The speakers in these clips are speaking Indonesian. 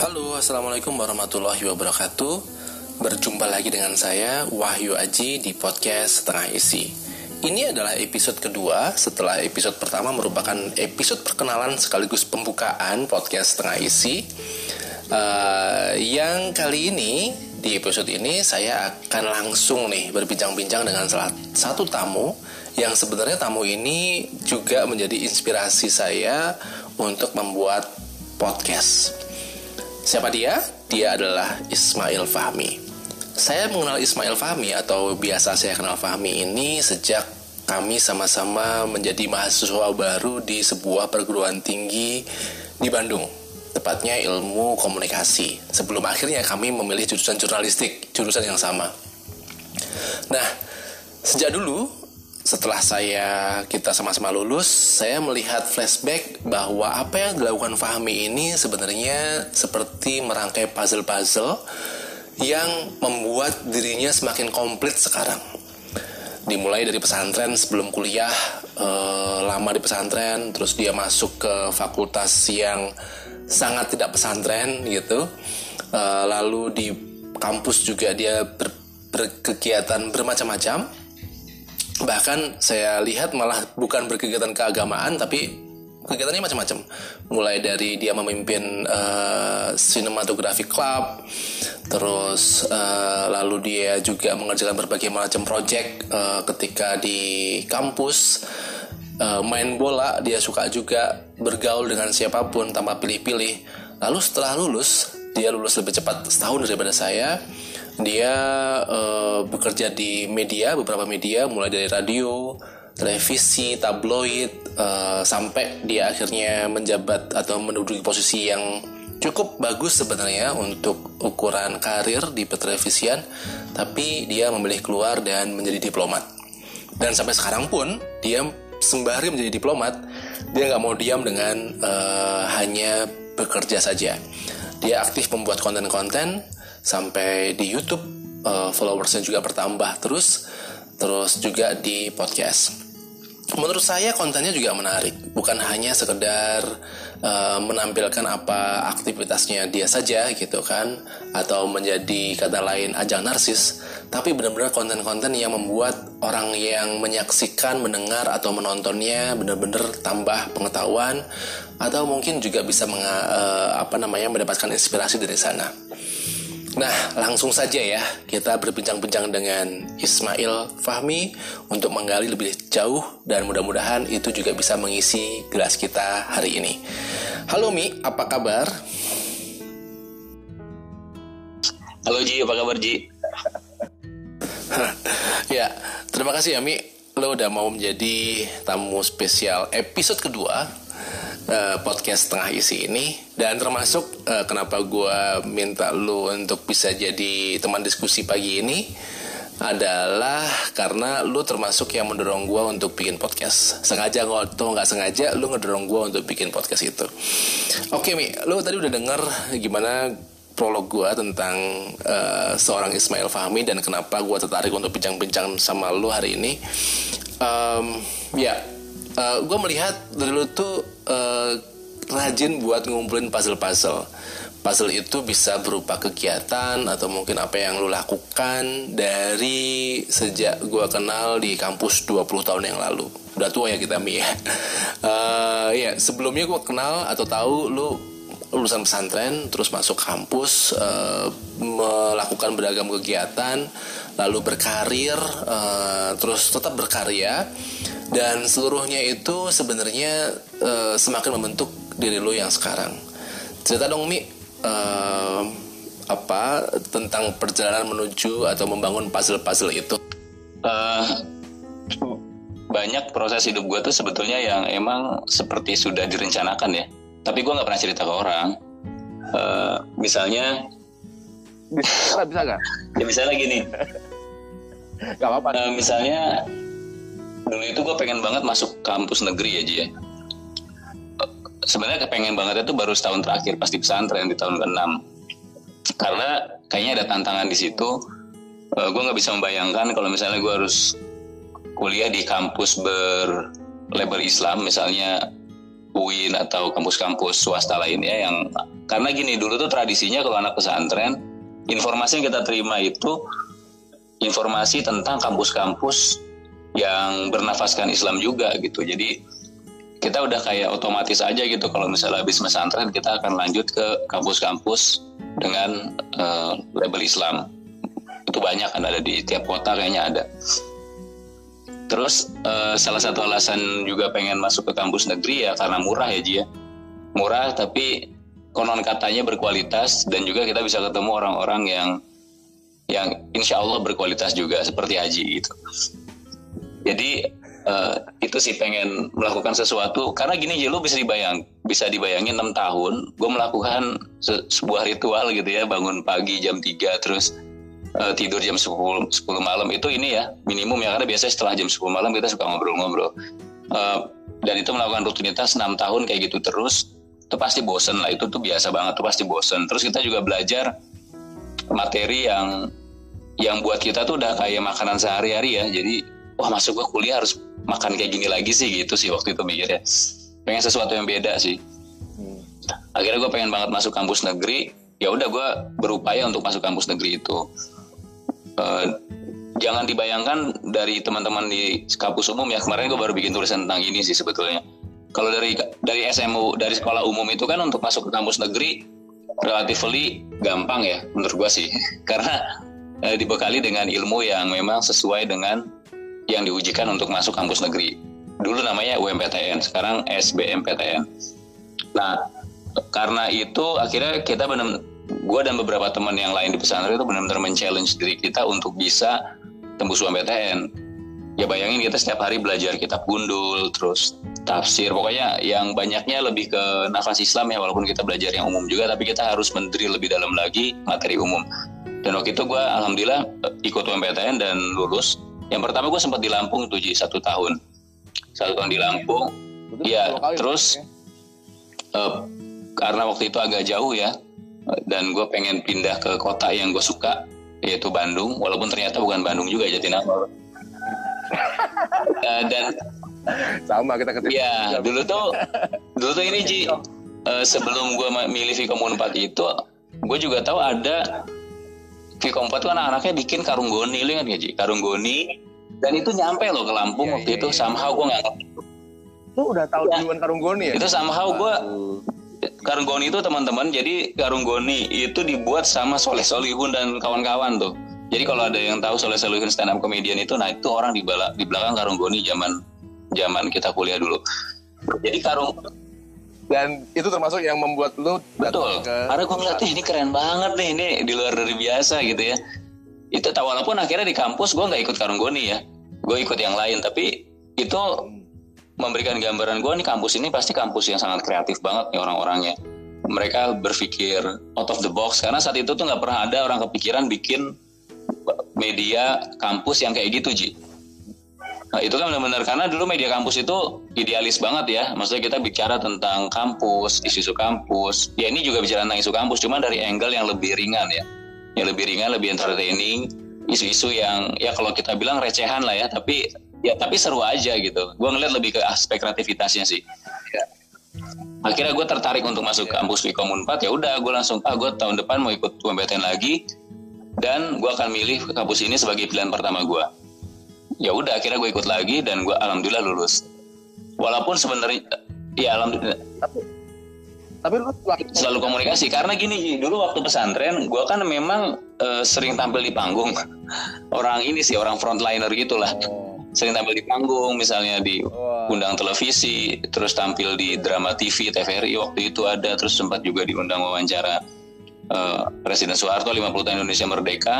Halo, assalamualaikum warahmatullahi wabarakatuh. Berjumpa lagi dengan saya, Wahyu Aji, di Podcast Setengah Isi. Ini adalah episode kedua setelah episode pertama merupakan episode perkenalan sekaligus pembukaan Podcast Setengah Isi. Yang kali ini, di episode ini, saya akan langsung nih berbincang-bincang dengan salah satu tamu yang sebenarnya tamu ini juga menjadi inspirasi saya untuk membuat podcast. Siapa dia? Dia adalah Ismail Fahmi. Saya mengenal Ismail Fahmi atau biasa saya kenal Fahmi ini sejak kami sama-sama menjadi mahasiswa baru di sebuah perguruan tinggi di Bandung, tepatnya ilmu komunikasi, sebelum akhirnya kami memilih jurusan jurnalistik, jurusan yang sama. Nah, sejak dulu setelah kita sama-sama lulus, saya melihat flashback bahwa apa yang dilakukan Fahmi ini sebenarnya seperti merangkai puzzle-puzzle yang membuat dirinya semakin komplit sekarang. Dimulai dari pesantren sebelum kuliah, lama di pesantren, terus dia masuk ke fakultas yang sangat tidak pesantren gitu. Lalu di kampus juga dia berkegiatan bermacam-macam. Bahkan saya lihat malah bukan berkegiatan keagamaan, tapi kegiatannya macam-macam. Mulai dari dia memimpin cinematography club, terus lalu dia juga mengerjakan berbagai macam project ketika di kampus, main bola, dia suka juga bergaul dengan siapapun tanpa pilih-pilih. Lalu setelah lulus, dia lulus lebih cepat setahun daripada saya. Dia bekerja di media, beberapa media, mulai dari radio, televisi, tabloid, sampai dia akhirnya menjabat atau menduduki posisi yang cukup bagus sebenarnya untuk ukuran karir di petelevisian, tapi dia memilih keluar dan menjadi diplomat. Dan sampai sekarang pun dia sembari menjadi diplomat, dia nggak mau diam dengan hanya bekerja saja. Dia aktif membuat konten-konten sampai di YouTube, followersnya juga bertambah terus juga di podcast. Menurut saya kontennya juga menarik, bukan hanya sekedar menampilkan apa aktivitasnya dia saja gitu kan, atau menjadi kata lain ajang narsis, tapi benar-benar konten-konten yang membuat orang yang menyaksikan, mendengar atau menontonnya benar-benar tambah pengetahuan, atau mungkin juga bisa mendapatkan inspirasi dari sana. Nah, langsung saja ya, kita berbincang-bincang dengan Ismail Fahmi untuk menggali lebih jauh, dan mudah-mudahan itu juga bisa mengisi gelas kita hari ini. Halo Mi, apa kabar? Halo Ji, apa kabar Ji? Ya, terima kasih ya Mi, lo udah mau menjadi tamu spesial episode kedua Podcast Setengah Isi ini. Dan termasuk kenapa gue minta lu untuk bisa jadi teman diskusi pagi ini adalah karena lu termasuk yang mendorong gue untuk bikin podcast. Sengaja atau gak sengaja, lu ngedorong gue untuk bikin podcast itu. Oke Mi, lu tadi udah denger gimana prolog gue tentang seorang Ismail Fahmi dan kenapa gue tertarik untuk bincang-bincang sama lu hari ini. Gue melihat dari lu tuh rajin buat ngumpulin puzzle-puzzle. Puzzle itu bisa berupa kegiatan atau mungkin apa yang lu lakukan dari sejak gue kenal di kampus 20 tahun yang lalu. Udah tua ya kita Mi ya. Sebelumnya gue kenal atau tahu lu lulusan pesantren, terus masuk kampus, melakukan beragam kegiatan, lalu berkarir, terus tetap berkarya. Dan seluruhnya itu sebenarnya semakin membentuk diri lo yang sekarang. Cerita dong Mi, tentang perjalanan menuju atau membangun puzzle-puzzle itu. Banyak proses hidup gue tuh sebetulnya yang emang seperti sudah direncanakan ya. Tapi gue nggak pernah cerita ke orang. Misalnya, bisa nggak? Ya misalnya gini. Gak apa-apa. Misalnya dulu itu gue pengen banget masuk kampus negeri ya Ji ya. Sebenarnya kepengen banget itu baru setahun terakhir pas di pesantren di tahun ke-6. Karena kayaknya ada tantangan di situ. Gue nggak bisa membayangkan kalau misalnya gue harus kuliah di kampus berlebar Islam, misalnya UIN atau kampus-kampus swasta lainnya, yang karena gini, dulu tuh tradisinya kalau anak pesantren, informasi yang kita terima itu informasi tentang kampus-kampus yang bernafaskan Islam juga gitu. Jadi kita udah kayak otomatis aja gitu, kalau misalnya habis pesantren kita akan lanjut ke kampus-kampus dengan label Islam. Itu banyak kan, ada di tiap kota kayaknya ada. Terus salah satu alasan juga pengen masuk ke kampus negeri ya karena murah ya Ji ya. Murah tapi konon katanya berkualitas, dan juga kita bisa ketemu orang-orang yang insya Allah berkualitas juga seperti Haji gitu. Jadi itu sih pengen melakukan sesuatu, karena gini Ji, lu bisa dibayangin 6 tahun gue melakukan sebuah ritual gitu ya, bangun pagi jam 3 terus tidur jam 10 malam itu ini ya minimum ya, karena biasanya setelah jam 10 malam kita suka ngobrol-ngobrol, dan itu melakukan rutinitas 6 tahun kayak gitu terus, itu pasti bosen lah, itu tuh biasa banget, tuh pasti bosen. Terus kita juga belajar materi yang buat kita tuh udah kayak makanan sehari-hari ya, jadi wah masuk gua kuliah harus makan kayak gini lagi sih gitu sih waktu itu mikirnya, pengen sesuatu yang beda sih. Akhirnya gua pengen banget masuk kampus negeri, ya udah gua berupaya untuk masuk kampus negeri itu. Jangan dibayangkan dari teman-teman di kampus umum ya, kemarin gue baru bikin tulisan tentang ini sih sebetulnya. Kalau dari SMU, dari sekolah umum itu kan untuk masuk ke kampus negeri relatively gampang ya menurut gue sih, karena dibekali dengan ilmu yang memang sesuai dengan yang diujikan untuk masuk kampus negeri. Dulu namanya UMPTN, sekarang SBMPTN. Nah karena itu akhirnya kita gue dan beberapa teman yang lain di pesantren itu benar-benar men-challenge diri kita untuk bisa tembus UMPTN. Ya bayangin kita setiap hari belajar kitab gundul, terus tafsir, pokoknya yang banyaknya lebih ke nafas Islam ya, walaupun kita belajar yang umum juga, tapi kita harus mendrill lebih dalam lagi materi umum. Dan waktu itu gue alhamdulillah ikut UMPTN dan lulus. Yang pertama gue sempat di Lampung tuh Ji, 1 tahun. 1 tahun di Lampung. Iya, terus karena waktu itu agak jauh ya, dan gue pengen pindah ke kota yang gue suka, yaitu Bandung, walaupun ternyata bukan Bandung juga, Jatinangor. Dan sama kita ketemu. Iya, dulu tuh ini Ji, sebelum gue milih Fikom Unpad itu, gue juga tahu ada Fikom Unpad tuh anak-anaknya bikin Karung Goni, lu ingat gak Ji? Karung Goni, dan itu nyampe loh ke Lampung ya, waktu ya, itu ya. Somehow gue nggak ngerti. Lu udah tahu ya, duluan Karung Goni ya? Itu somehow gue. Karung Goni itu teman-teman, jadi Karung Goni itu dibuat sama Sole Solihun dan kawan-kawan tuh. Jadi kalau ada yang tahu Sole Solihun stand up comedian itu, nah itu orang di belakang Karung Goni zaman kita kuliah dulu. Jadi Karung, dan itu termasuk yang membuat lu betul. Karena gue ngeliat ini keren banget nih, ini di luar dari biasa gitu ya. Itu walaupun akhirnya di kampus gue nggak ikut Karung Goni ya, gue ikut yang lain, tapi itu memberikan gambaran gue nih kampus ini pasti kampus yang sangat kreatif banget nih orang-orangnya. Mereka berpikir out of the box, karena saat itu tuh nggak pernah ada orang kepikiran bikin media kampus yang kayak gitu Ji. Nah itu kan benar-benar karena dulu media kampus itu idealis banget ya, maksudnya kita bicara tentang kampus, isu-isu kampus ya, ini juga bicara tentang isu kampus, cuman dari angle yang lebih ringan ya, yang lebih ringan, lebih entertaining, isu-isu yang ya kalau kita bilang recehan lah ya, tapi seru aja gitu. Gue ngeliat lebih ke aspek kreativitasnya sih. Akhirnya gue tertarik untuk masuk kampus Fikom Unpad. Ya udah, gue langsung gue tahun depan mau ikut UMPTN lagi, dan gue akan milih kampus ini sebagai pilihan pertama gue. Ya udah, akhirnya gue ikut lagi dan gue alhamdulillah lulus. Walaupun sebenarnya ya alhamdulillah. Tapi lu selalu komunikasi, karena gini dulu waktu pesantren gue kan memang sering tampil di panggung. Orang ini sih orang frontliner gitulah. Sering tampil di panggung, misalnya diundang televisi, terus tampil di drama TV, TVRI waktu itu ada, terus sempat juga diundang wawancara Presiden Soeharto 50 tahun Indonesia Merdeka.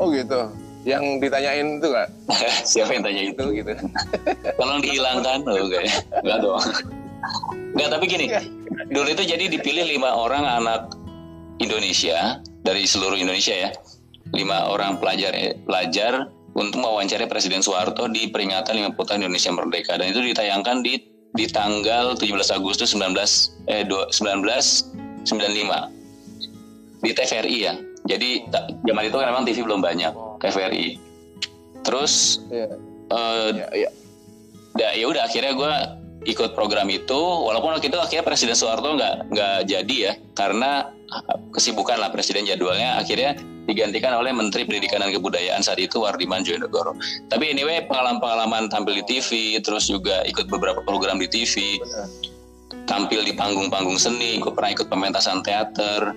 Oh gitu, yang ditanyain itu nggak? Siapa yang tanya itu gitu? Tolong dihilangkan, okay. Nggak dong. Nggak, tapi gini, dulu itu jadi dipilih 5 orang anak Indonesia dari seluruh Indonesia ya, 5 orang pelajar untuk mewawancarai Presiden Soeharto di peringatan 50 tahun Indonesia Merdeka, dan itu ditayangkan di tanggal 17 Agustus 1995 di TVRI ya. Jadi zaman itu kan memang TV belum banyak, TVRI. Terus ya udah akhirnya gue ikut program itu, walaupun waktu itu akhirnya Presiden Soeharto nggak jadi ya, karena kesibukan lah Presiden jadwalnya, akhirnya digantikan oleh Menteri Pendidikan dan Kebudayaan saat itu, Wardiman Joendogoro. Tapi anyway, pengalaman-pengalaman tampil di TV, terus juga ikut beberapa program di TV, tampil di panggung-panggung seni, gue pernah ikut pementasan teater,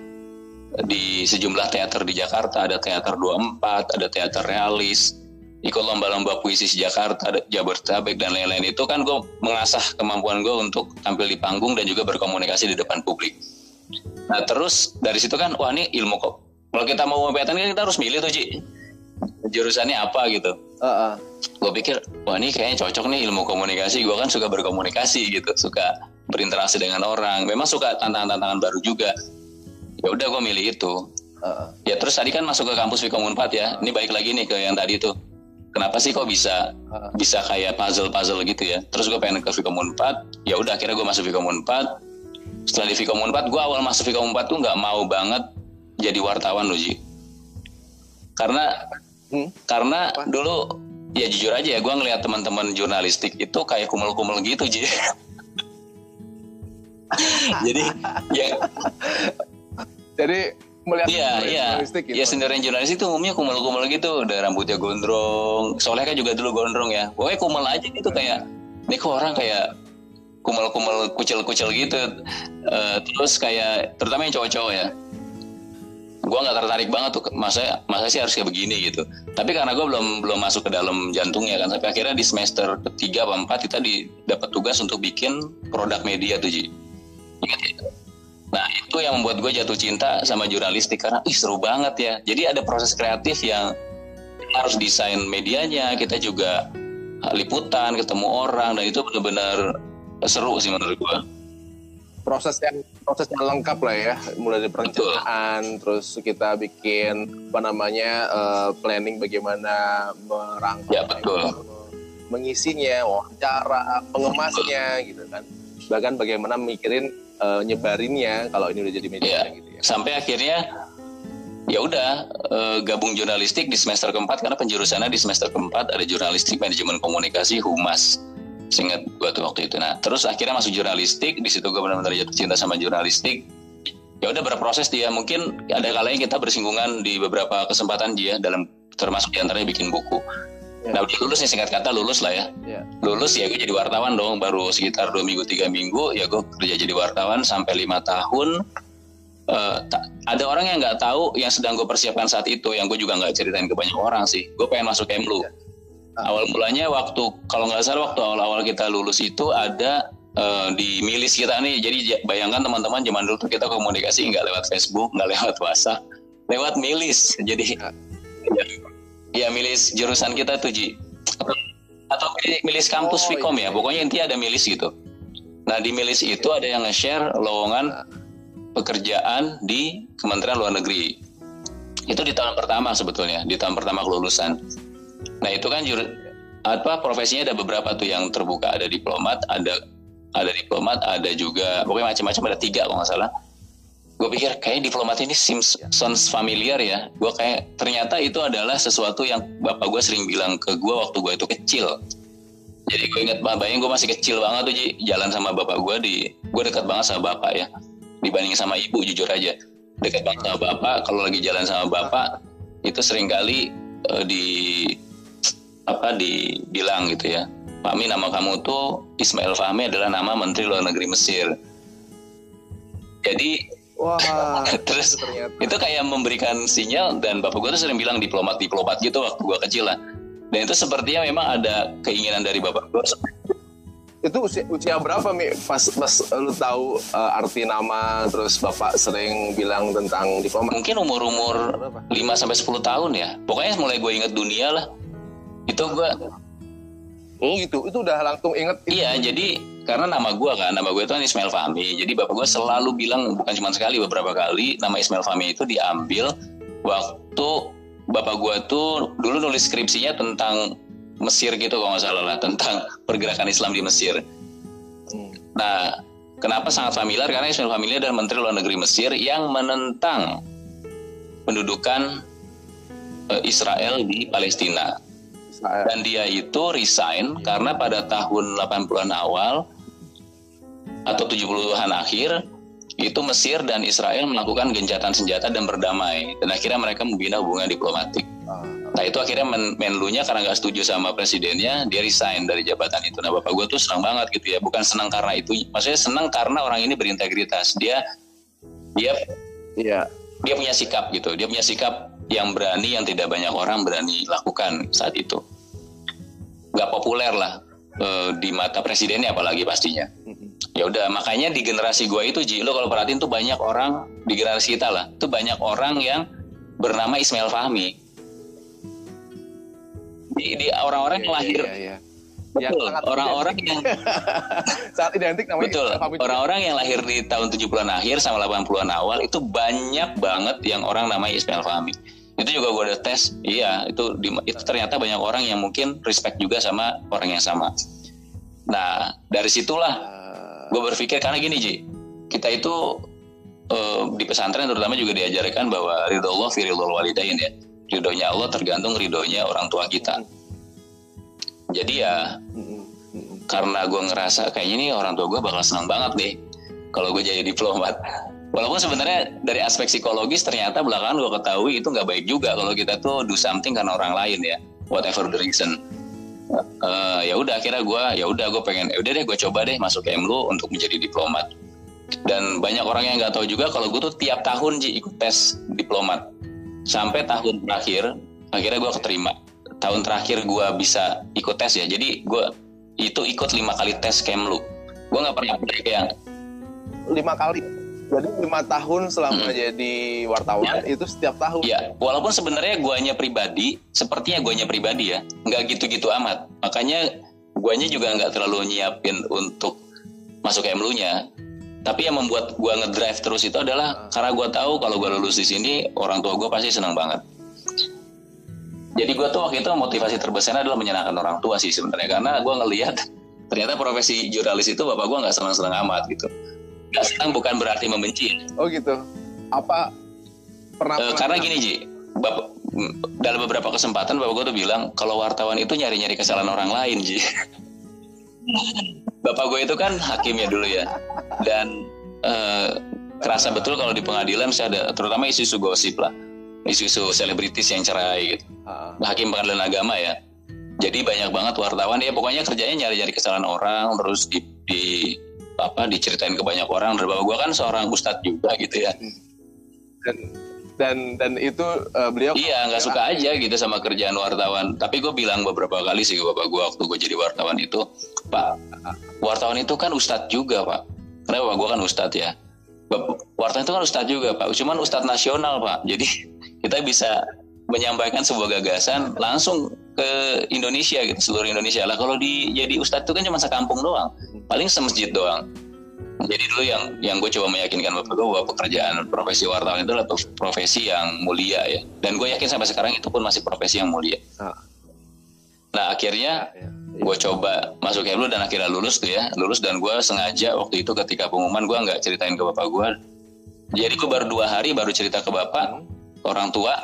di sejumlah teater di Jakarta, ada teater 24, ada teater realis, ikut lomba-lomba puisi di Jakarta, Jabodetabek, dan lain-lain. Itu kan gue mengasah kemampuan gue untuk tampil di panggung dan juga berkomunikasi di depan publik. Nah terus dari situ kan, wah ini ilmu kok. Kalau kita mau UMPTN kan kita harus milih tuh, Ci. Jurusannya apa gitu. Gue pikir, wah ini kayaknya cocok nih ilmu komunikasi. Gue kan suka berkomunikasi gitu, suka berinteraksi dengan orang. Memang suka tantangan-tantangan baru juga. Ya udah gue milih itu. Ya terus tadi kan masuk ke kampus Fikom Unpad ya. Ini balik lagi nih ke yang tadi tuh. Kenapa sih kok bisa kayak puzzle-puzzle gitu ya? Terus gue pengen ke Fikom Unpad. Ya udah akhirnya gue masuk Fikom Unpad. Setelah di Fikom Unpad, gue awal masuk Fikom Unpad tuh nggak mau banget jadi wartawan loh, Ji. Karena dulu ya jujur aja ya, gue ngelihat teman-teman jurnalistik itu kayak kumel-kumel gitu, Ji. Jadi Iya, seniornya jurnalis itu umumnya kumel-kumel gitu, udah rambutnya gondrong. Soleh kan juga dulu gondrong ya. Pokoknya kumel aja gitu, kayak ini kok orang kayak kumel-kumel, kucil-kucil gitu. Terus kayak terutama yang cowok-cowok ya. Gue nggak tertarik banget tuh, masa sih harus kayak begini gitu. Tapi karena gue belum masuk ke dalam jantungnya kan. Sampai akhirnya di semester 3 atau 4 kita dapat tugas untuk bikin produk media tuh, Ji. Ingat ya? Nah itu yang membuat gue jatuh cinta sama jurnalistik, karena seru banget ya. Jadi ada proses kreatif yang harus desain medianya, kita juga liputan, ketemu orang, dan itu benar-benar seru sih menurut gue. Prosesnya lengkap lah ya, mulai dari perencanaan. Betul. Terus kita bikin planning bagaimana merangkai, ya, mengisinya, wawancara, pengemasnya gitu kan. Bahkan bagaimana mikirin nyebarinnya kalau ini udah jadi media gitu ya. Sampai akhirnya ya udah gabung jurnalistik di semester keempat, karena penjurusannya di semester keempat ada jurnalistik, manajemen komunikasi, humas. Seingat gua tuh waktu itu. Nah, terus akhirnya masuk jurnalistik, di situ gua benar-benar jatuh cinta sama jurnalistik. Ya udah berproses dia. Mungkin ada kalanya kita bersinggungan di beberapa kesempatan dia, termasuk di antaranya bikin buku. Ya. Nah udah lulus nih, singkat kata lulus lah ya. Lulus ya gue jadi wartawan dong. Baru sekitar 2 minggu 3 minggu ya gue kerja jadi wartawan sampai 5 tahun. Ada orang yang gak tahu yang sedang gue persiapkan saat itu, yang gue juga gak ceritain ke banyak orang sih. Gue pengen masuk Kemlu. Awal mulanya waktu, kalau gak salah waktu awal-awal kita lulus itu ada di milis kita nih. Jadi bayangkan teman-teman, zaman dulu tuh kita komunikasi gak lewat Facebook, gak lewat WhatsApp, lewat milis. Jadi ya milis jurusan kita tuh, Ji, atau milis kampus Fikom ya, pokoknya intinya ada milis gitu. Nah di milis itu ada yang nge-share lowongan pekerjaan di Kementerian Luar Negeri. Itu di tahun pertama sebetulnya, di tahun pertama kelulusan. Nah itu kan profesinya ada beberapa tuh yang terbuka, ada diplomat, ada juga pokoknya macam-macam, ada 3 kalau nggak salah. Gue pikir kayak diplomat ini sounds familiar ya. Gue kayak ternyata itu adalah sesuatu yang bapak gue sering bilang ke gue waktu gue itu kecil. Jadi gue ingat banget, gue masih kecil banget tuh, Ji, jalan sama bapak gue gue dekat banget sama bapak ya. Dibanding sama ibu jujur aja. Dekat banget sama bapak, kalau lagi jalan sama bapak itu seringkali dibilang gitu ya. Fahmi, nama kamu tuh Ismail Fahmi adalah nama Menteri Luar Negeri Mesir. Jadi wah, terus itu kayak memberikan sinyal, dan bapak gue tuh sering bilang diplomat gitu waktu gue kecil lah. Dan itu sepertinya memang ada keinginan dari bapak gue. Itu usia berapa, Mi? Pas lu tahu arti nama, terus bapak sering bilang tentang diplomat? Mungkin umur 5-10 tahun ya. Pokoknya mulai gue inget dunia lah. Itu gue. Itu udah langsung inget. Iya, jadi karena nama gue itu kan Ismail Fahmi. Jadi bapak gue selalu bilang, bukan cuma sekali, beberapa kali, nama Ismail Fahmi itu diambil waktu bapak gue tuh dulu nulis skripsinya tentang Mesir gitu kalau nggak salah lah, tentang pergerakan Islam di Mesir. Nah, kenapa sangat familiar? Karena Ismail Fahmi adalah Menteri Luar Negeri Mesir yang menentang pendudukan Israel di Palestina. Dan dia itu resign karena pada tahun 80-an awal atau 70-an akhir, itu Mesir dan Israel melakukan gencatan senjata dan berdamai. Dan akhirnya mereka membina hubungan diplomatik. Nah itu akhirnya Menlunya karena nggak setuju sama presidennya, dia resign dari jabatan itu. Nah bapak gue tuh senang banget gitu ya, bukan senang karena itu, maksudnya senang karena orang ini berintegritas. Dia punya sikap gitu, dia punya sikap yang berani, yang tidak banyak orang berani lakukan saat itu. Nggak populer lah di mata presidennya apalagi pastinya. Ya udah, makanya di generasi gua itu, Ji, lo kalau perhatiin tuh banyak orang di generasi kita lah, tuh banyak orang yang bernama Ismail Fahmi. Di orang-orang yang lahir, betul. Orang-orang yang saat identik namanya. Betul. Orang-orang yang lahir di tahun 70-an akhir sama 80-an awal itu banyak banget yang orang namanya Ismail Fahmi. Itu juga gue ada tes, itu ternyata banyak orang yang mungkin respect juga sama orang yang sama. Nah dari situlah gue berpikir, karena gini Ji, kita itu di pesantren terutama juga diajarkan bahwa ridho Allah fi ridhol walidain ya, ridhonya Allah tergantung ridhonya orang tua kita. Jadi ya karena gue ngerasa kayaknya nih orang tua gue bakal senang banget deh kalau gue jadi diplomat. Walaupun sebenarnya dari aspek psikologis ternyata belakangan gue ketahui itu nggak baik juga kalau kita tuh do something karena orang lain ya, whatever the reason. Ya udah akhirnya gue pengen, gue coba deh masuk ke MLU untuk menjadi diplomat. Dan banyak orang yang nggak tahu juga kalau gue tuh tiap tahun ikut tes diplomat sampai tahun terakhir. Akhirnya gue keterima. Tahun terakhir gue bisa ikut tes ya. Jadi gue itu ikut 5 kali tes ke MLU. Gue nggak pernah ikut yang 5 kali. Jadi 5 tahun selama jadi wartawan itu setiap tahun. Ya, walaupun sebenarnya guanya pribadi ya, nggak gitu-gitu amat. Makanya guanya juga nggak terlalu nyiapin untuk masuk MLU-nya. Tapi yang membuat gua ngedrive terus itu adalah karena gua tahu kalau gua lulus di sini orang tua gua pasti senang banget. Jadi gua tuh waktu itu motivasi terbesarnya adalah menyenangkan orang tua sih sebenarnya, karena gua ngelihat ternyata profesi jurnalis itu bapak gua nggak senang-senang amat gitu. Gak senang bukan berarti membenci. Oh gitu. Apa pernah karena gini Ji, dalam beberapa kesempatan bapak gue tuh bilang kalau wartawan itu nyari-nyari kesalahan orang lain, Ji. Bapak gue itu kan hakim ya dulu ya. Dan kerasa betul kalau di pengadilan masih ada, terutama isu-isu gosip lah, isu-isu selebritis yang cerai gitu. Hakim pengadilan agama ya. Jadi banyak banget wartawan dia pokoknya kerjanya nyari-nyari kesalahan orang, terus diceritain ke banyak orang. Dan bapak gue kan seorang ustadz juga gitu ya, dan itu beliau nggak suka aja gitu sama kerjaan wartawan. Tapi gue bilang beberapa kali sih ke bapak gue waktu gue jadi wartawan itu, Pak, wartawan itu kan ustadz juga Pak, karena bapak gue kan ustadz ya, wartawan itu kan ustadz juga Pak, cuman ustadz nasional Pak, jadi kita bisa menyampaikan sebuah gagasan langsung ke Indonesia gitu, seluruh Indonesia lah. Kalau jadi ustadz itu kan cuma sekampung doang, paling semasjid doang. Jadi dulu yang gue coba meyakinkan bapak gue bahwa pekerjaan profesi wartawan itu adalah profesi yang mulia ya. Dan gue yakin sampai sekarang itu pun masih profesi yang mulia. Nah akhirnya gue coba masuk ke MLU dan akhirnya lulus. Dan gue sengaja waktu itu ketika pengumuman gue nggak ceritain ke bapak gue. Jadi gue baru 2 hari baru cerita ke bapak, orang tua,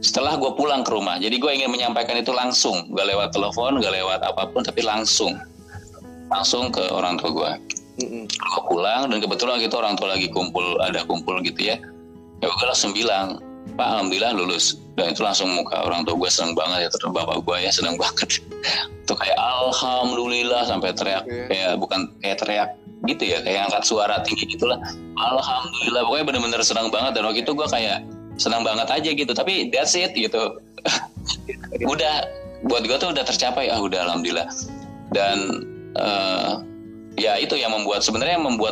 setelah gue pulang ke rumah. Jadi gue ingin menyampaikan itu langsung, gak lewat telepon, gak lewat apapun, tapi langsung ke orang tua gue. Gue pulang dan kebetulan gitu orang tua lagi kumpul gitu ya. Ya gue langsung bilang, Pak, alhamdulillah lulus. Dan itu langsung muka orang tua gue seneng banget ya, terutama bapak gue ya seneng banget. Itu kayak alhamdulillah sampai teriak, kayak teriak gitu ya, kayak angkat suara tinggi gitulah. Alhamdulillah, pokoknya bener-bener seneng banget. Dan waktu itu gue kayak senang banget aja gitu, tapi that's it gitu. Udah, buat gue tuh udah tercapai, udah alhamdulillah. Dan ya itu yang membuat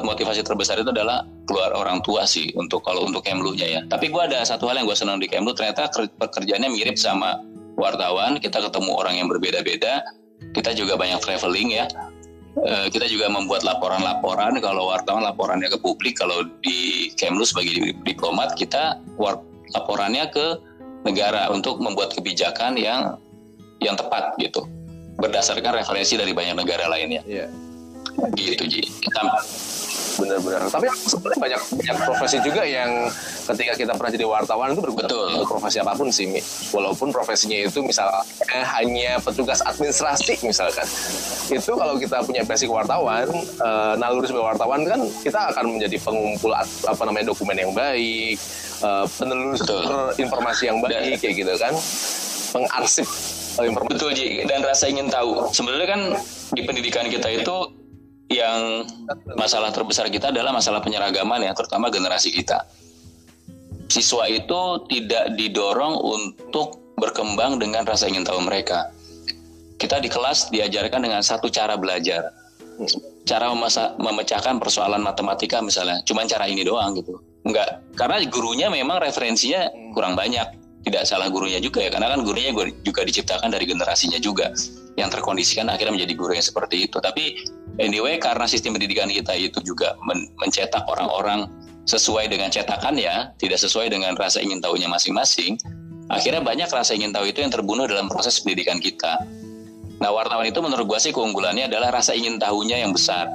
motivasi terbesar itu adalah keluar orang tua sih untuk Kemlu-nya ya. Tapi gue ada satu hal yang gue senang di Kemlu, ternyata pekerjaannya mirip sama wartawan, kita ketemu orang yang berbeda-beda, kita juga banyak traveling ya. Kita juga membuat laporan-laporan. Kalau wartawan laporannya ke publik, kalau di Kemlu sebagai diplomat kita laporannya ke negara untuk membuat kebijakan yang tepat gitu, berdasarkan referensi dari banyak negara lainnya. Gitu Ji. Benar-benar. Tapi sebenarnya banyak profesi juga yang ketika kita pernah jadi wartawan itu berguna untuk profesi apapun sih, Mi. Walaupun profesinya itu misalnya hanya petugas administrasi misalkan. Itu kalau kita punya basic wartawan, naluri sebagai wartawan kan kita akan menjadi pengumpul dokumen yang baik, penelusur informasi yang baik kayak gitu kan. Pengarsip informasi. Betul, Ji. Dan rasa ingin tahu. Sebenarnya kan di pendidikan kita itu yang masalah terbesar kita adalah masalah penyeragaman ya, terutama generasi kita. Siswa itu tidak didorong untuk berkembang dengan rasa ingin tahu mereka. Kita di kelas diajarkan dengan satu cara belajar. Cara memecahkan persoalan matematika misalnya, cuman cara ini doang gitu. Enggak, karena gurunya memang referensinya kurang banyak. Tidak salah gurunya juga ya, karena kan gurunya juga diciptakan dari generasinya juga yang terkondisikan akhirnya menjadi guru yang seperti itu. Tapi anyway, karena sistem pendidikan kita itu juga mencetak orang-orang sesuai dengan cetakan ya, tidak sesuai dengan rasa ingin tahunya masing-masing, akhirnya banyak rasa ingin tahu itu yang terbunuh dalam proses pendidikan kita. Nah, wartawan itu menurut gua sih keunggulannya adalah rasa ingin tahunya yang besar.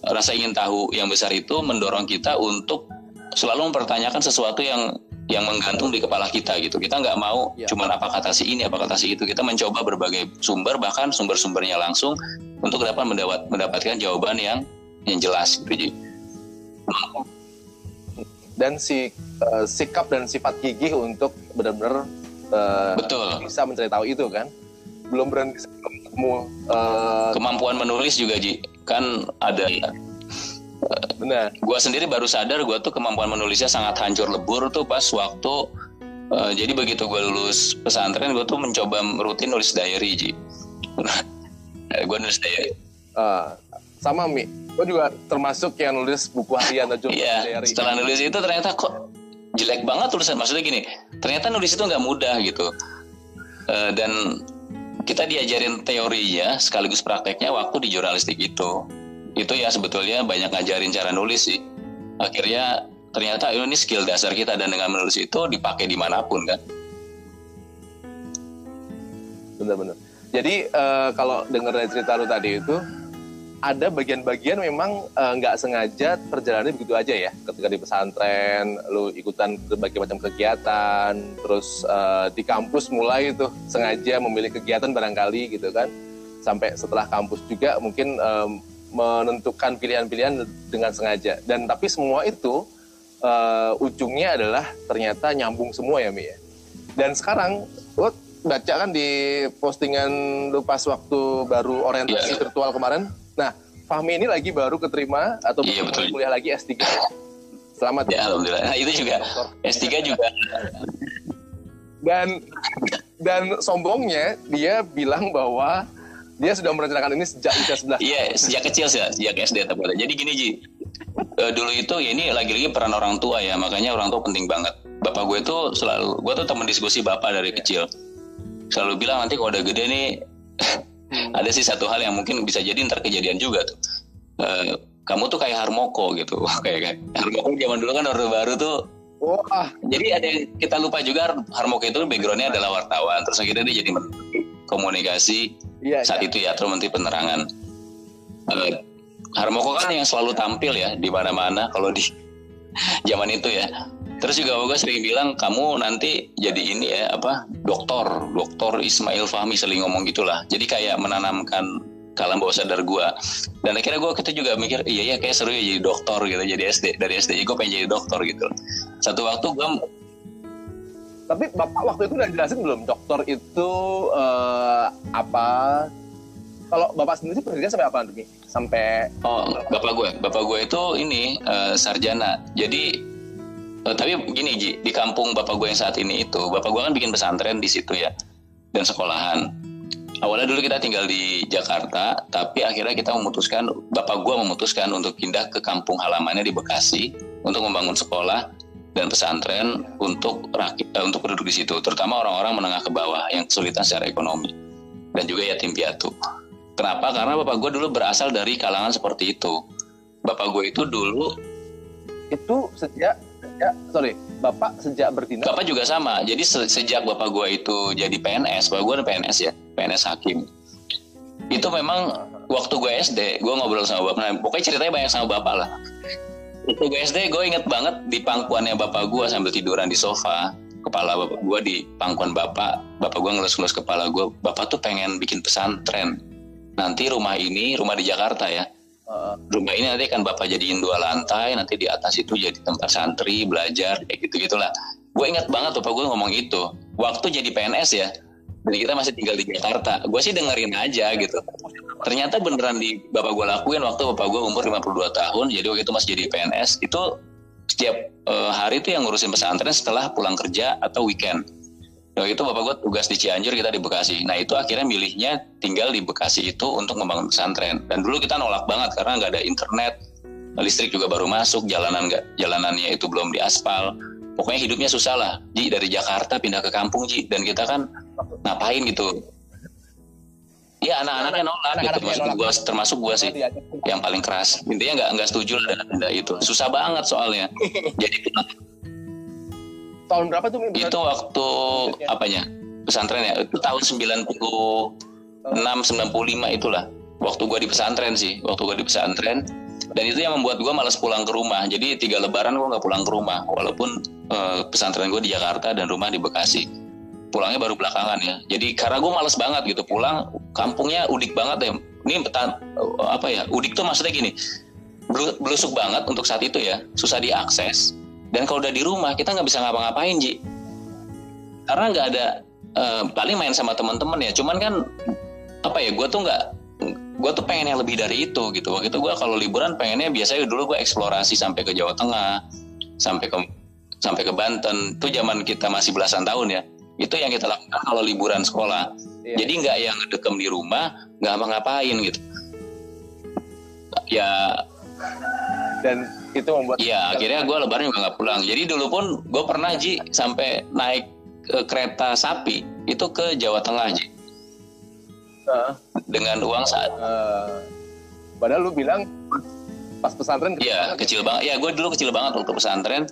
Rasa ingin tahu yang besar itu mendorong kita untuk selalu mempertanyakan sesuatu yang menggantung di kepala kita gitu. Kita nggak mau cuman apa kata si ini, apa kata si itu. Kita mencoba berbagai sumber, bahkan sumber-sumbernya langsung untuk dapat mendapatkan jawaban yang jelas gitu. Jadi dan sikap dan sifat gigih untuk benar-benar bisa mencari tahu itu kan. Belum berani kemampuan menulis juga, Ji. Kan ada benar. Gue sendiri baru sadar gue tuh kemampuan menulisnya sangat hancur lebur tuh pas waktu jadi begitu gue lulus pesantren, gue tuh mencoba rutin nulis diary, Ji. Gue nulis diary. Sama, Mi. Gue juga termasuk yang nulis buku harian atau jurnal diary. Setelah nulis itu ternyata kok jelek banget tulisan. Maksudnya gini, ternyata nulis itu nggak mudah gitu. Dan kita diajarin teorinya sekaligus prakteknya waktu di jurnalistik itu. Itu ya sebetulnya banyak ngajarin cara nulis sih. Akhirnya ternyata ini skill dasar kita dan dengan menulis itu dipakai dimanapun kan. Benar-benar. Jadi kalau dengar dari cerita lu tadi itu ada bagian-bagian memang nggak sengaja perjalanannya begitu aja ya. Ketika di pesantren, lu ikutan berbagai macam kegiatan, terus di kampus mulai tuh sengaja memilih kegiatan barangkali gitu kan. Sampai setelah kampus juga mungkin menentukan pilihan-pilihan dengan sengaja. Dan tapi semua itu ujungnya adalah ternyata nyambung semua ya, Mi ya. Dan sekarang lo baca kan di postingan lo pas waktu baru orientasi virtual kemarin. Nah, Fahmi ini lagi baru keterima atau kuliah lagi S3. Selamat ya, alhamdulillah. Nah, itu juga S3 juga. Dan sombongnya dia bilang bahwa dia sudah merencanakan ini sejak usia 11. Iya, sejak kecil sih, sejak SD tepatnya. Jadi gini, Ji. Dulu itu ya ini lagi-lagi peran orang tua ya, makanya orang tua penting banget. Bapak gue tuh selalu, gue tuh teman diskusi bapak dari kecil. Selalu bilang nanti kalau udah gede nih ada sih satu hal yang mungkin bisa jadi ntar kejadian juga tuh. Kamu tuh kayak Harmoko gitu. Kayak Harmoko zaman dulu kan Orde Baru tuh. Wah, jadi ada yang kita lupa juga Harmoko itu backgroundnya adalah wartawan. Terus akhirnya dia jadi komunikasi saat itu ya, terus Menteri Penerangan. Harmoko kan yang selalu tampil ya di mana-mana kalau di zaman itu ya. Terus juga gue sering bilang kamu nanti jadi ini ya apa doktor Ismail Fahmi, sering ngomong gitulah. Jadi kayak menanamkan kalam bawah sadar gue. Dan akhirnya kita juga mikir iya kayak seru ya jadi doktor gitu, jadi SD dari SD gue pengen jadi doktor gitu. Satu waktu gue. Tapi Bapak waktu itu udah jelasin belum dokter itu apa? Kalau Bapak sendiri pendidikan sampai apa, Demi? Sampai Bapak gue itu ini sarjana. Jadi tapi gini, Ji, di kampung Bapak gue yang saat ini itu, Bapak gue kan bikin pesantren di situ ya dan sekolahan. Awalnya dulu kita tinggal di Jakarta, tapi akhirnya kita Bapak gue memutuskan untuk pindah ke kampung halamannya di Bekasi untuk membangun sekolah dan pesantren untuk penduduk di situ, terutama orang-orang menengah ke bawah yang kesulitan secara ekonomi dan juga yatim piatu. Kenapa? Karena bapak gue dulu berasal dari kalangan seperti itu. Bapak gue itu dulu itu sejak bertindak. Bapak juga sama. Jadi sejak bapak gue itu jadi PNS, bapak gue PNS ya, PNS hakim. Itu memang waktu gue SD, gue ngobrol sama bapak. Nah, pokoknya ceritanya banyak sama bapak lah. Waktu gue SD, gue inget banget di pangkuannya bapak gue sambil tiduran di sofa. Kepala bapak gue di pangkuan bapak gue ngelus-ngelus kepala gue. Bapak tuh pengen bikin pesantren. Nanti rumah ini, rumah di Jakarta ya. Rumah ini nanti kan bapak jadiin 2 lantai, nanti di atas itu jadi tempat santri, belajar, kayak gitu-gitulah. Gue ingat banget bapak gue ngomong itu. Waktu jadi PNS ya. Jadi kita masih tinggal di Jakarta. Gue sih dengerin aja gitu. Ternyata beneran di bapak gue lakuin waktu bapak gue umur 52 tahun. Jadi waktu itu masih jadi PNS. Itu setiap hari itu yang ngurusin pesantren setelah pulang kerja atau weekend. Waktu itu bapak gue tugas di Cianjur, kita di Bekasi. Nah itu akhirnya milihnya tinggal di Bekasi itu untuk membangun pesantren. Dan dulu kita nolak banget karena nggak ada internet. Listrik juga baru masuk. Jalanannya itu belum diaspal. Pokoknya hidupnya susah lah. Ji, dari Jakarta pindah ke kampung, Ji. Dan kita kan ngapain gitu? Ya anak-anaknya nolak gitu, termasuk gue sih yang paling keras. Intinya nggak setuju lah dengan itu. Susah banget soalnya. Jadi tahun berapa tuh? Itu waktu apanya? Pesantren ya. Itu tahun 96-95 itulah. Waktu gue di pesantren sih. Dan itu yang membuat gue malas pulang ke rumah. Jadi 3 lebaran gue nggak pulang ke rumah. Walaupun pesantren gue di Jakarta dan rumah di Bekasi. Pulangnya baru belakangan ya. Jadi karena gue males banget gitu pulang, kampungnya udik banget ya. Ini apa ya? Udik tuh maksudnya gini, belusuk banget untuk saat itu ya, susah diakses. Dan kalau udah di rumah kita nggak bisa ngapa-ngapain, Ji. Karena nggak ada, paling main sama teman-teman ya. Cuman kan apa ya? Gue tuh pengen yang lebih dari itu gitu. Waktu itu gue kalau liburan pengennya biasanya dulu gue eksplorasi sampai ke Jawa Tengah, sampai ke Banten. Itu zaman kita masih belasan tahun ya. Itu yang kita lakukan kalau liburan sekolah. Iya. Jadi nggak yang dekem di rumah, nggak ngapain gitu. Ya. Dan itu membuat. Ya akhirnya gue lebaran juga nggak pulang. Jadi dulu pun gue pernah Ji sampai naik kereta sapi itu ke Jawa Tengah Ji. Dengan uang saat. Padahal lu bilang pas pesantren. Iya kecil banget. Ya gue dulu kecil banget waktu pesantren.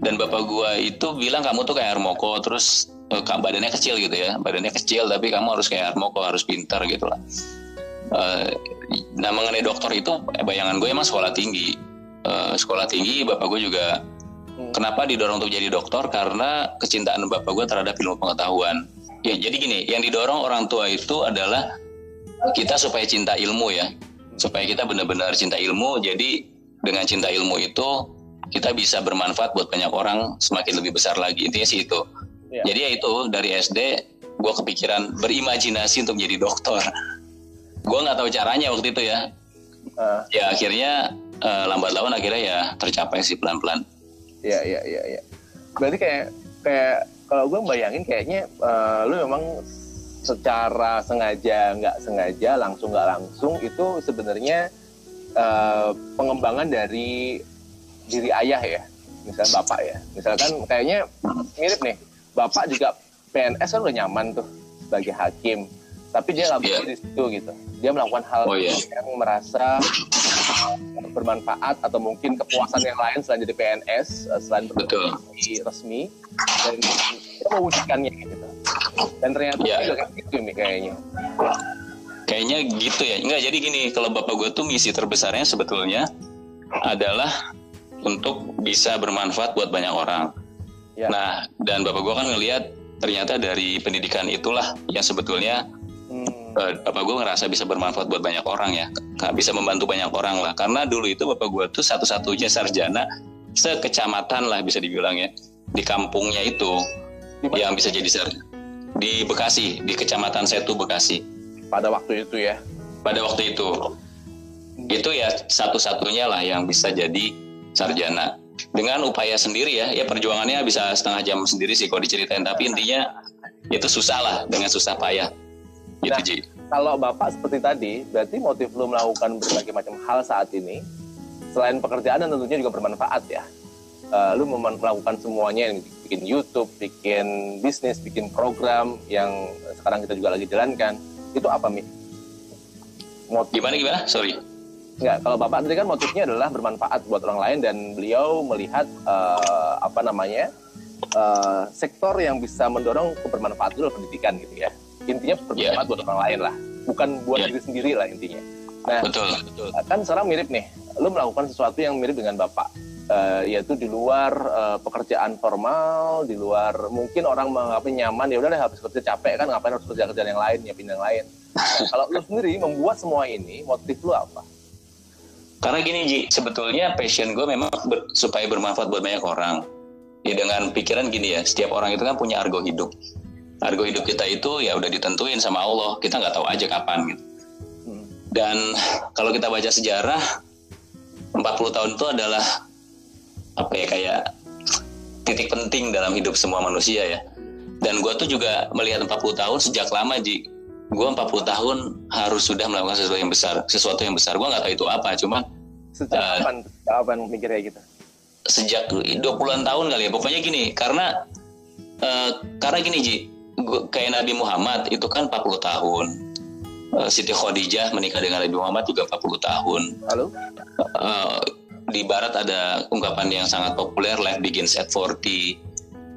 Dan bapak gua itu bilang kamu tuh kayak Harmoko, terus badannya kecil gitu ya, badannya kecil tapi kamu harus kayak Harmoko, harus pintar gitu lah. Nah mengenai dokter itu bayangan gue emang sekolah tinggi bapak gue juga. Kenapa didorong untuk jadi dokter? Karena kecintaan bapak gue terhadap ilmu pengetahuan. Ya jadi gini, yang didorong orang tua itu adalah kita supaya cinta ilmu ya, supaya kita benar-benar cinta ilmu. Jadi dengan cinta ilmu itu kita bisa bermanfaat buat banyak orang semakin lebih besar lagi. Intinya sih itu. Ya. Jadi ya itu, dari SD gue kepikiran berimajinasi untuk jadi dokter. Gue gak tahu caranya waktu itu ya. Ya akhirnya lambat laun akhirnya ya tercapai sih pelan-pelan. Iya. Berarti kayak kalau gue bayangin kayaknya lu memang secara sengaja, gak sengaja, langsung gak langsung itu sebenarnya pengembangan dari diri ayah ya, misalnya bapak ya, misalkan kayaknya mirip nih, bapak juga PNS kan udah nyaman tuh sebagai hakim, tapi dia langsung di situ gitu, dia melakukan hal yang merasa bermanfaat atau mungkin kepuasan yang lain selain jadi PNS, selain berprofesi resmi, dan dia mewujudkannya gitu, dan ternyata juga kayak gitu nih kayaknya. Kayaknya gitu ya, enggak jadi gini, kalau bapak gue tuh misi terbesarnya sebetulnya adalah untuk bisa bermanfaat buat banyak orang. Ya. Nah, dan bapak gue kan ngelihat ternyata dari pendidikan itulah yang sebetulnya bapak gue ngerasa bisa bermanfaat buat banyak orang ya, bisa membantu banyak orang lah. Karena dulu itu bapak gue tuh satu-satunya sarjana sekecamatan lah bisa dibilang ya, di kampungnya itu yang bisa jadi sarjana di Bekasi, di kecamatan Setu Bekasi. Pada waktu itu itu ya satu-satunya lah yang bisa jadi sarjana dengan upaya sendiri ya perjuangannya bisa setengah jam sendiri sih kalau diceritain, tapi intinya itu susah lah, dengan susah payah gitu. Nah, Ji, kalau bapak seperti tadi berarti motif lu melakukan berbagai macam hal saat ini selain pekerjaan dan tentunya juga bermanfaat ya, lu melakukan semuanya, bikin YouTube, bikin bisnis, bikin program yang sekarang kita juga lagi jalankan. Itu apa Mi? Motif gimana? Sorry. Enggak, kalau bapak tadi kan motifnya adalah bermanfaat buat orang lain dan beliau melihat sektor yang bisa mendorong kebermanfaatan itu adalah pendidikan gitu ya. Intinya bermanfaat buat orang lain lah, bukan buat diri sendiri lah intinya. Nah, betul. Kan sekarang mirip nih, lu melakukan sesuatu yang mirip dengan Bapak, yaitu di luar pekerjaan formal, di luar mungkin orang menganggapnya nyaman, ya udah deh habis kerja capek kan, ngapain harus kerjaan yang lain, nyiapin yang lain. Nah, kalau lu sendiri membuat semua ini, motif lu apa? Karena gini Ji, sebetulnya passion gue memang supaya bermanfaat buat banyak orang. Ya dengan pikiran gini ya, setiap orang itu kan punya argo hidup. Argo hidup kita itu ya udah ditentuin sama Allah, kita nggak tahu aja kapan gitu. Dan kalau kita baca sejarah, 40 tahun itu adalah apa ya, kayak titik penting dalam hidup semua manusia ya. Dan gue tuh juga melihat 40 tahun sejak lama Ji. Gue 40 tahun harus sudah melakukan sesuatu yang besar. Gue nggak tahu itu apa, cuman sejak kapan mikirnya gitu? Sejak 20-an tahun kali ya. Pokoknya gini, karena gini Ji, kayak Nabi Muhammad itu kan 40 tahun. Siti Khadijah menikah dengan Nabi Muhammad juga 40 tahun. Halo? Di barat ada ungkapan yang sangat populer, life begins at 40.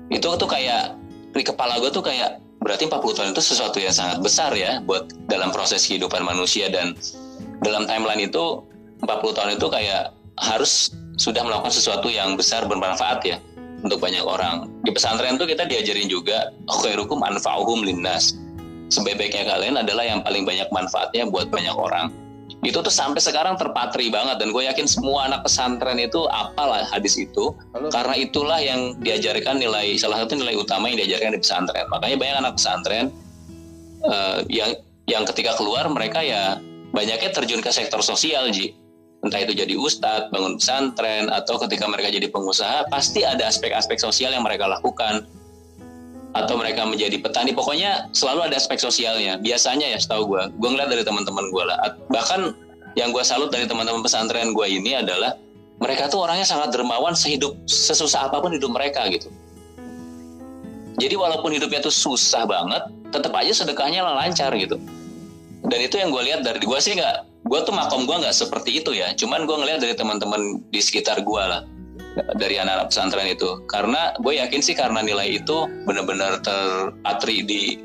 Itu tuh kayak di kepala gue tuh kayak berarti 40 tahun itu sesuatu yang sangat besar ya buat dalam proses kehidupan manusia, dan dalam timeline itu 40 tahun itu kayak harus sudah melakukan sesuatu yang besar bermanfaat ya untuk banyak orang. Di pesantren tuh kita diajarin juga khairukum anfa'uhum linnas. Sebaik-baiknya kalian adalah yang paling banyak manfaatnya buat banyak orang. Itu tuh sampai sekarang terpatri banget, dan gue yakin semua anak pesantren itu apalah hadis itu. Halo. Karena itulah yang diajarkan, nilai salah satu nilai utama yang diajarkan di pesantren. Makanya banyak anak pesantren yang ketika keluar mereka ya banyaknya terjun ke sektor sosial Ji, entah itu jadi ustadz, bangun pesantren, atau ketika mereka jadi pengusaha pasti ada aspek-aspek sosial yang mereka lakukan, atau mereka menjadi petani. Pokoknya selalu ada aspek sosialnya biasanya ya, setahu gue ngeliat dari teman-teman gue lah. Bahkan yang gue salut dari teman-teman pesantren gue ini adalah mereka tuh orangnya sangat dermawan, sesusah apapun hidup mereka gitu. Jadi walaupun hidupnya tuh susah banget, tetap aja sedekahnya lancar gitu. Dan itu yang gue lihat dari gue sih, nggak, gue tuh makom gue nggak seperti itu ya, cuman gue ngeliat dari teman-teman di sekitar gue lah, dari anak-anak pesantren itu. Karena gue yakin sih karena nilai itu benar-benar terpatri di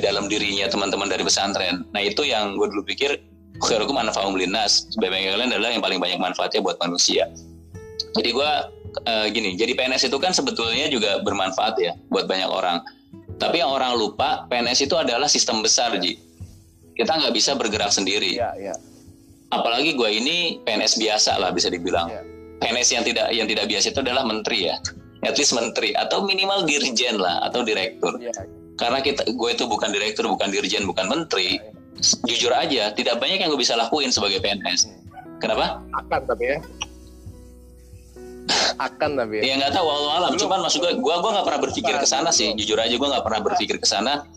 dalam dirinya teman-teman dari pesantren. Nah itu yang gue dulu pikir, khairukum anfa'ukum linnas, sebaik-baik kalian adalah yang paling banyak manfaatnya buat manusia. Jadi gue gini, jadi PNS itu kan sebetulnya juga bermanfaat ya buat banyak orang. Tapi yang orang lupa, PNS itu adalah sistem besar Ji. Kita nggak bisa bergerak sendiri ya. Apalagi gue ini PNS biasa lah bisa dibilang ya. PNS yang tidak biasa itu adalah menteri ya, at least menteri atau minimal dirjen lah atau direktur. Ya. Karena gue itu bukan direktur, bukan dirjen, bukan menteri. Ya. Jujur aja, tidak banyak yang gue bisa lakuin sebagai PNS. Kenapa? Akan tapi ya. Ya nggak tahu, wallahualam. Cuman maksud gue nggak pernah berpikir ke sana sih. Jujur aja, gue nggak pernah berpikir ke sana.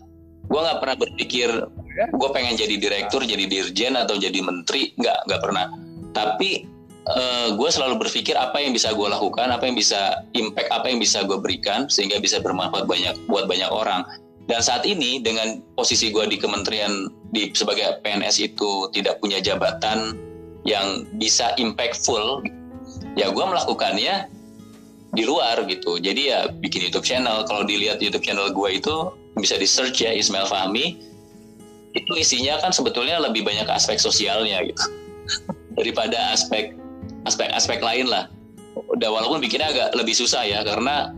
Gue nggak pernah berpikir gue pengen jadi direktur, jadi dirjen atau jadi menteri. Nggak pernah. Tapi gue selalu berpikir apa yang bisa gue lakukan, apa yang bisa impact, apa yang bisa gue berikan sehingga bisa bermanfaat buat banyak orang. Dan saat ini dengan posisi gue di kementerian sebagai PNS itu tidak punya jabatan yang bisa impactful, ya gue melakukannya di luar gitu. Jadi ya bikin YouTube channel. Kalau dilihat YouTube channel gue itu bisa di search ya, Ismail Fahmi, itu isinya kan sebetulnya lebih banyak aspek sosialnya gitu daripada aspek lain lah. Udah, walaupun bikinnya agak lebih susah ya, karena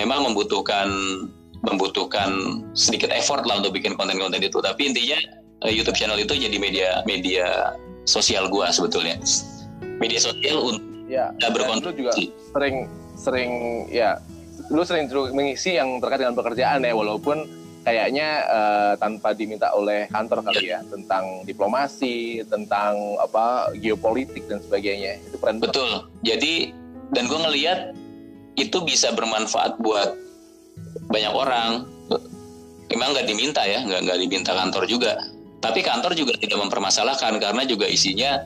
memang membutuhkan sedikit effort lah untuk bikin konten-konten itu. Tapi intinya YouTube channel itu jadi media sosial gua sebetulnya. Media sosial untuk berkontribusi. Lu juga sering ya, lu sering mengisi yang terkait dengan pekerjaan ya, walaupun kayaknya tanpa diminta oleh kantor kali ya, tentang diplomasi, tentang apa geopolitik dan sebagainya. Itu keren. Betul. Jadi dan gue ngelihat itu bisa bermanfaat buat banyak orang. Memang nggak diminta ya, nggak diminta kantor juga. Tapi kantor juga tidak mempermasalahkan karena juga isinya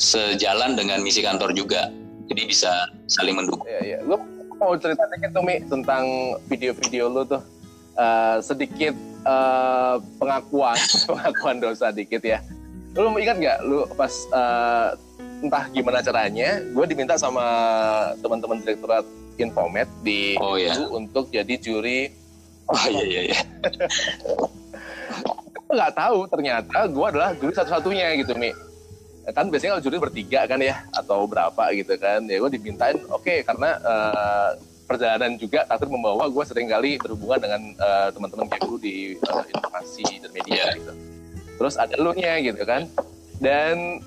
sejalan dengan misi kantor juga. Jadi bisa saling mendukung. Iya. Gue mau cerita dikit tuh Mi tentang video-video lu tuh. Sedikit pengakuan dosa dikit ya. Lu ingat nggak lu pas entah gimana caranya gue diminta sama teman-teman Direktorat Infomed di untuk jadi juri. Oh iya. nggak tahu, ternyata gue adalah juri satu-satunya gitu, Mi. Kan biasanya kalau juri bertiga kan ya, atau berapa gitu kan. Ya gue dimintain, oke, karena perjalanan juga takdir membawa gue seringkali berhubungan dengan teman-teman kayak gue di informasi dan media gitu. Terus ada lu nya gitu kan. Dan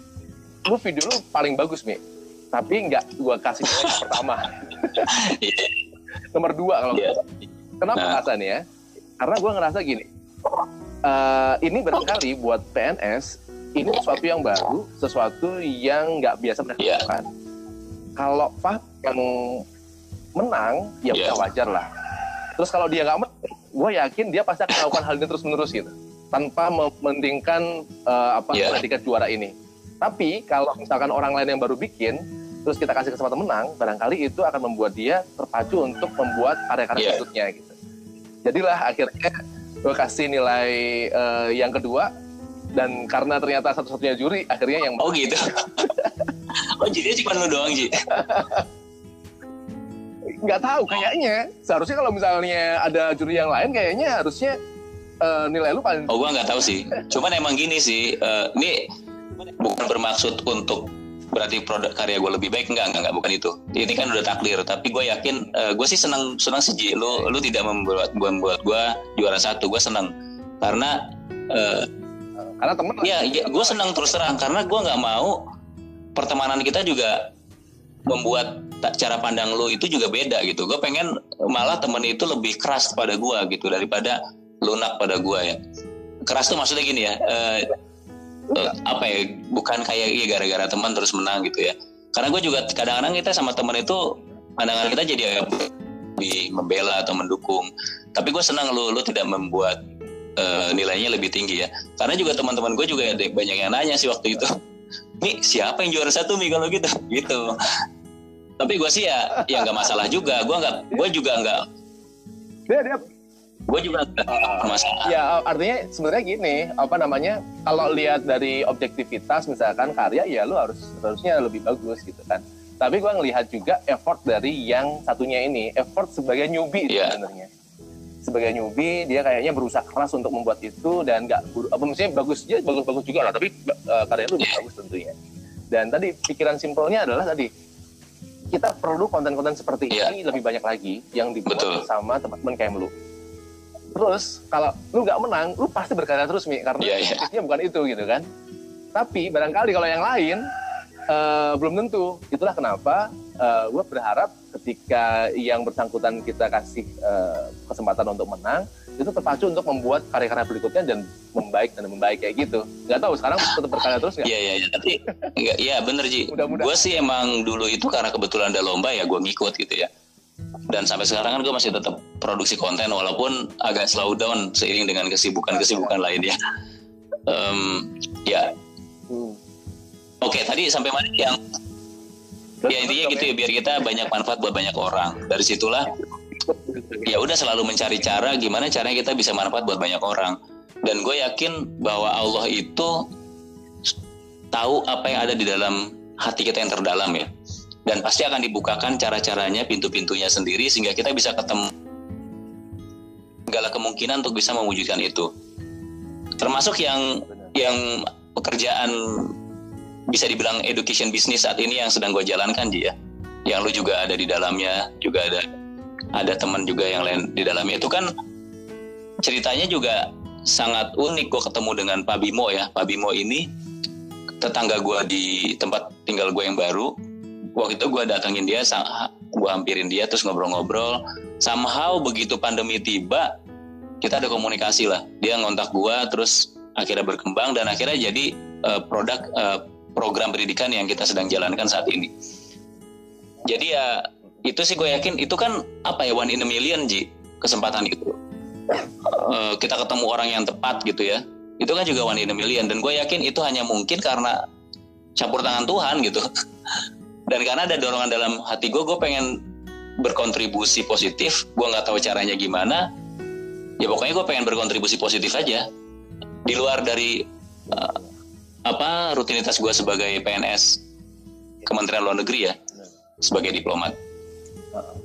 lu video lu paling bagus, Mi. Tapi nggak gue kasih nomor pertama. Nomor dua kalau gue. Kenapa alasannya ya? Karena gue ngerasa gini, ini barangkali buat PNS, ini sesuatu yang baru, sesuatu yang nggak biasa mereka lakukan. Kalau Fahmi yang menang, ya wajar lah. Terus kalau dia nggak menang, gue yakin dia pasti akan melakukan hal ini terus-menerus gitu, tanpa mementingkan predikat juara ini. Tapi kalau misalkan orang lain yang baru bikin, terus kita kasih kesempatan menang, barangkali itu akan membuat dia terpacu untuk membuat karya-karya berikutnya gitu. Jadilah akhirnya gue kasih nilai yang kedua. Dan karena ternyata satu-satunya juri, akhirnya yang... Oh gitu? Oh jadinya cuma lu doang, Ji? Nggak tahu, kayaknya. Seharusnya kalau misalnya ada juri yang lain, kayaknya harusnya nilai lu paling... Oh, gua nggak tahu sih. Cuman emang gini sih, ini bukan bermaksud untuk berarti produk karya gue lebih baik, enggak, bukan itu. Ini kan udah takdir, tapi gue yakin, gue sih senang sih, Ji. Lu tidak membuat gue juara satu, gue senang. Karena temen gue senang terus terang, karena gue nggak mau pertemanan kita juga membuat cara pandang lo itu juga beda gitu. Gue pengen malah temen itu lebih keras pada gue gitu daripada lunak pada gue ya. Keras tuh maksudnya gini ya, bukan kayak gara-gara teman terus menang gitu ya. Karena gue juga kadang-kadang kita sama temen itu pandangan kita jadi lebih membela atau mendukung. Tapi gue senang lo tidak membuat nilainya lebih tinggi ya. Karena juga teman-teman gue juga banyak yang nanya sih waktu itu, Mi, siapa yang juara satu, Mi, kalau gitu. Tapi gue sih ya nggak masalah juga. Gue juga nggak masalah. Ya artinya sebenarnya gini, kalau lihat dari objektivitas misalkan karya, ya lu harusnya lebih bagus gitu kan. Tapi gue ngelihat juga effort dari yang satunya ini, effort sebagai newbie sebenarnya. Sebagai newbie, dia kayaknya berusaha keras untuk membuat itu, dan nggak maksudnya bagus juga lah, tapi karya itu bagus tentunya. Dan tadi pikiran simpelnya adalah tadi kita perlu konten-konten seperti ini lebih banyak lagi yang dibuat sama teman-teman kayak lu. Terus kalau lu nggak menang, lu pasti berkarya terus, Mi, karena objektifnya bukan itu gitu kan. Tapi barangkali kalau yang lain belum tentu. Itulah kenapa gue berharap ketika yang bersangkutan kita kasih kesempatan untuk menang, itu terpacu untuk membuat karya-karya berikutnya dan membaik kayak gitu. Gak tahu sekarang tetap berkarya terus nggak? Iya, bener, Ji. Gue sih emang dulu itu karena kebetulan ada lomba ya gue ngikut gitu ya. Dan sampai sekarang kan gue masih tetap produksi konten walaupun agak slow down seiring dengan kesibukan lainnya. Oke, tadi sampai mana yang? Ya intinya gitu ya, biar kita banyak manfaat buat banyak orang. Dari situlah ya udah selalu mencari cara gimana caranya kita bisa manfaat buat banyak orang. Dan gue yakin bahwa Allah itu tahu apa yang ada di dalam hati kita yang terdalam ya. Dan pasti akan dibukakan cara-caranya, pintu-pintunya sendiri, sehingga kita bisa ketemu segala kemungkinan untuk bisa mewujudkan itu. Termasuk yang pekerjaan bisa dibilang education business saat ini yang sedang gue jalankan, Ji ya. Yang lu juga ada di dalamnya, juga ada teman juga yang lain di dalamnya. Itu kan ceritanya juga sangat unik. Gue ketemu dengan Pak Bimo ya. Pak Bimo ini tetangga gue di tempat tinggal gue yang baru. Waktu itu gue datangin dia, gue hampirin dia, terus ngobrol-ngobrol. Somehow begitu pandemi tiba, kita ada komunikasi lah. Dia ngontak gue, terus akhirnya berkembang dan akhirnya jadi program pendidikan yang kita sedang jalankan saat ini. Jadi ya itu sih gue yakin itu kan one in a million, Ji, kesempatan itu. Kita ketemu orang yang tepat gitu ya. Itu kan juga one in a million dan gue yakin itu hanya mungkin karena campur tangan Tuhan gitu. Dan karena ada dorongan dalam hati gue pengen berkontribusi positif. Gue nggak tahu caranya gimana. Ya pokoknya gue pengen berkontribusi positif aja. Di luar dari rutinitas gue sebagai PNS Kementerian Luar Negeri ya, sebagai diplomat.